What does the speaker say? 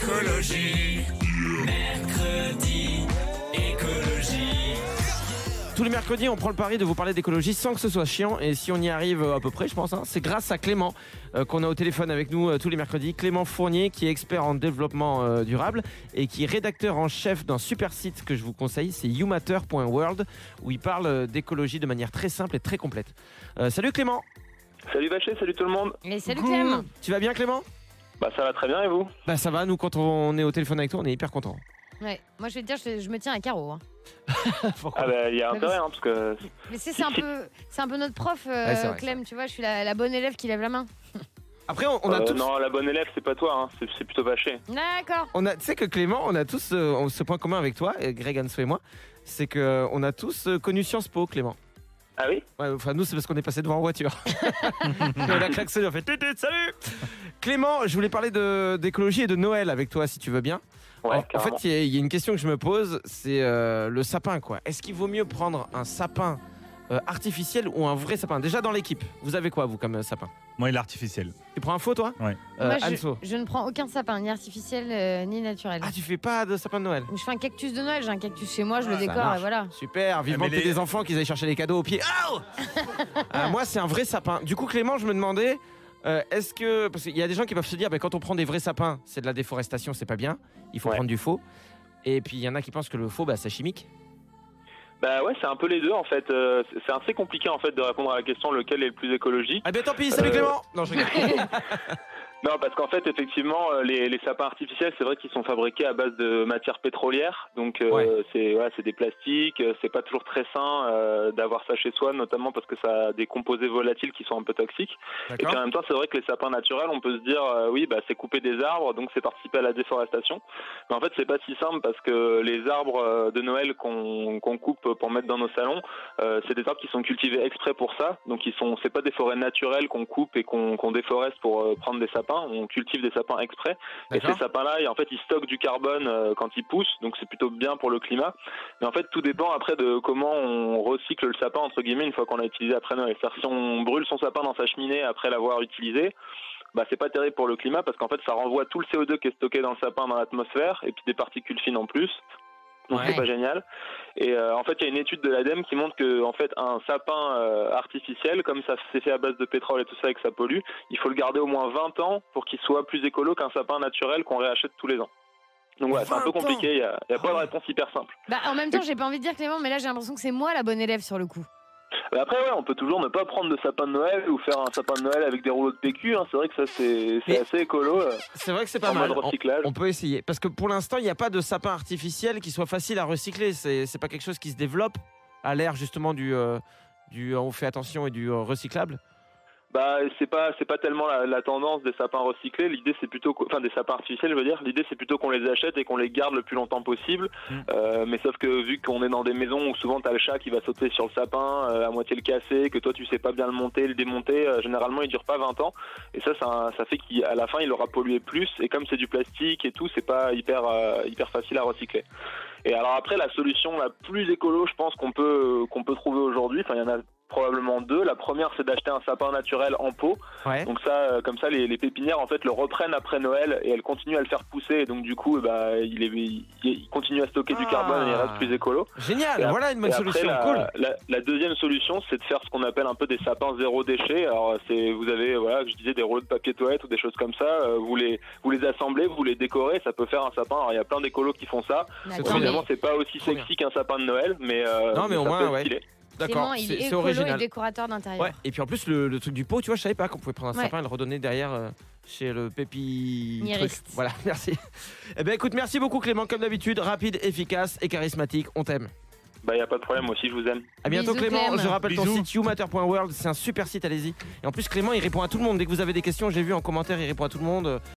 écologie. Mercredi écologie. Tous les mercredis, on prend le pari de vous parler d'écologie sans que ce soit chiant. Et si on y arrive à peu près, je pense, hein, c'est grâce à Clément qu'on a au téléphone avec nous tous les mercredis. Clément Fournier, qui est expert en développement durable et qui est rédacteur en chef d'un super site que je vous conseille, c'est youmatter.world, où il parle d'écologie de manière très simple et très complète. Salut Clément. Salut Vacher, salut tout le monde. Mais salut Clément. Tu vas bien Clément ? Bah ça va très bien et vous ? Bah ça va, nous quand on est au téléphone avec toi, on est hyper contents. Ouais, moi je vais te dire, je me tiens à carreau. Hein. Ah bah il y a intérêt hein, parce que... Mais c'est un peu notre prof ouais, Clem, tu vois, je suis la bonne élève qui lève la main. Après on a tous... Non, la bonne élève c'est pas toi, hein, c'est plutôt Vacher. D'accord. Tu sais que Clément, on a tous ce point commun avec toi, Greg, Anso et moi, c'est qu'on a tous connu Sciences Po, Clément. Ah oui ? Ouais, enfin nous c'est parce qu'on est passé devant en voiture. On a klaxonné, on fait tutu, salut. Clément, je voulais parler d'écologie et de Noël avec toi si tu veux bien. Ouais, en fait, il y a une question que je me pose, c'est le sapin quoi. Est-ce qu'il vaut mieux prendre un sapin artificiel ou un vrai sapin ? Déjà dans l'équipe, vous avez quoi vous comme sapin ? Moi, il est artificiel. Tu prends un faux toi ? Ouais. Moi, je ne prends aucun sapin, ni artificiel ni naturel. Ah, tu fais pas de sapin de Noël ? Je fais un cactus de Noël, j'ai un cactus chez moi, je le décore et voilà. Super, vivement que des enfants qu'ils aillent chercher les cadeaux au pied. Oh moi, c'est un vrai sapin. Du coup, Clément, je me demandais est-ce que parce qu'il y a des gens qui peuvent se dire quand on prend des vrais sapins, c'est de la déforestation, c'est pas bien, il faut prendre du faux. Et puis il y en a qui pensent que le faux c'est chimique. Bah ouais, c'est un peu les deux en fait. C'est assez compliqué en fait de répondre à la question lequel est le plus écologique. Ah bien tant pis, salut Clément. Non, je rigole. Non, parce qu'en fait, effectivement, les sapins artificiels, c'est vrai qu'ils sont fabriqués à base de matières pétrolières. Donc, c'est des plastiques. C'est pas toujours très sain d'avoir ça chez soi, notamment parce que ça a des composés volatiles qui sont un peu toxiques. D'accord. Et puis, en même temps, c'est vrai que les sapins naturels, on peut se dire, c'est couper des arbres, donc c'est participer à la déforestation. Mais en fait, c'est pas si simple parce que les arbres de Noël qu'on coupe pour mettre dans nos salons, c'est des arbres qui sont cultivés exprès pour ça. Donc, c'est pas des forêts naturelles qu'on coupe et qu'on déforeste pour prendre des sapins. On cultive des sapins exprès. D'accord. Et ces sapins-là, en fait, ils stockent du carbone quand ils poussent, donc c'est plutôt bien pour le climat. Mais en fait, tout dépend après de comment on recycle le sapin, entre guillemets, une fois qu'on l'a utilisé après Noël. C'est-à-dire si on brûle son sapin dans sa cheminée après l'avoir utilisé, c'est pas terrible pour le climat parce qu'en fait, ça renvoie tout le CO2 qui est stocké dans le sapin dans l'atmosphère et puis des particules fines en plus. Donc c'est pas génial. Et en fait, il y a une étude de l'ADEME qui montre que en fait un sapin artificiel, comme ça c'est fait à base de pétrole et tout ça et que ça pollue, il faut le garder au moins 20 ans pour qu'il soit plus écolo qu'un sapin naturel qu'on réachète tous les ans. Donc voilà, c'est un peu compliqué, il y a pas de réponse hyper simple. Bah en même temps, j'ai pas envie de dire Clément, mais là j'ai l'impression que c'est moi la bonne élève sur le coup. Après on peut toujours ne pas prendre de sapin de Noël ou faire un sapin de Noël avec des rouleaux de PQ hein. C'est vrai que ça c'est assez écolo. C'est vrai que c'est pas mal, on peut essayer. Parce que pour l'instant il n'y a pas de sapin artificiel qui soit facile à recycler. C'est pas quelque chose qui se développe à l'ère justement du on fait attention et du recyclable. Bah c'est pas tellement la tendance des sapins recyclés. L'idée c'est plutôt des sapins artificiels, je veux dire. L'idée c'est plutôt qu'on les achète et qu'on les garde le plus longtemps possible. Mais sauf que vu qu'on est dans des maisons où souvent t'as le chat qui va sauter sur le sapin, à moitié le casser, que toi tu sais pas bien le monter, le démonter, généralement il dure pas 20 ans. Et ça fait qu'à la fin il aura pollué plus. Et comme c'est du plastique et tout, c'est pas hyper facile à recycler. Et alors après la solution la plus écolo, je pense qu'on peut trouver aujourd'hui. Enfin il y en a probablement deux. La première, c'est d'acheter un sapin naturel en pot. Ouais. Donc ça, comme ça, les pépinières en fait le reprennent après Noël et elles continuent à le faire pousser. Et donc du coup, il continue à stocker du carbone et il reste plus écolo. Génial. Voilà une bonne solution. Après, cool. La deuxième solution, c'est de faire ce qu'on appelle un peu des sapins zéro déchet. Alors vous avez je disais des rouleaux de papier toilette ou des choses comme ça. Vous les assemblez, vous les décorez. Ça peut faire un sapin. Alors il y a plein d'écolos qui font ça. Évidemment, c'est pas aussi sexy qu'un sapin de Noël, mais au moins stylé. D'accord, c'est original. Et décorateur d'intérieur. Ouais. Et puis en plus le truc du pot, tu vois, je savais pas qu'on pouvait prendre un sapin et le redonner derrière chez le pépi truc. Voilà, merci. Eh ben écoute, merci beaucoup Clément, comme d'habitude, rapide, efficace et charismatique, on t'aime. Bah y a pas de problème, moi aussi je vous aime. À bientôt Clément, je rappelle ton site youmatter.world, c'est un super site, allez-y. Et en plus Clément, il répond à tout le monde, dès que vous avez des questions, j'ai vu en commentaire, il répond à tout le monde.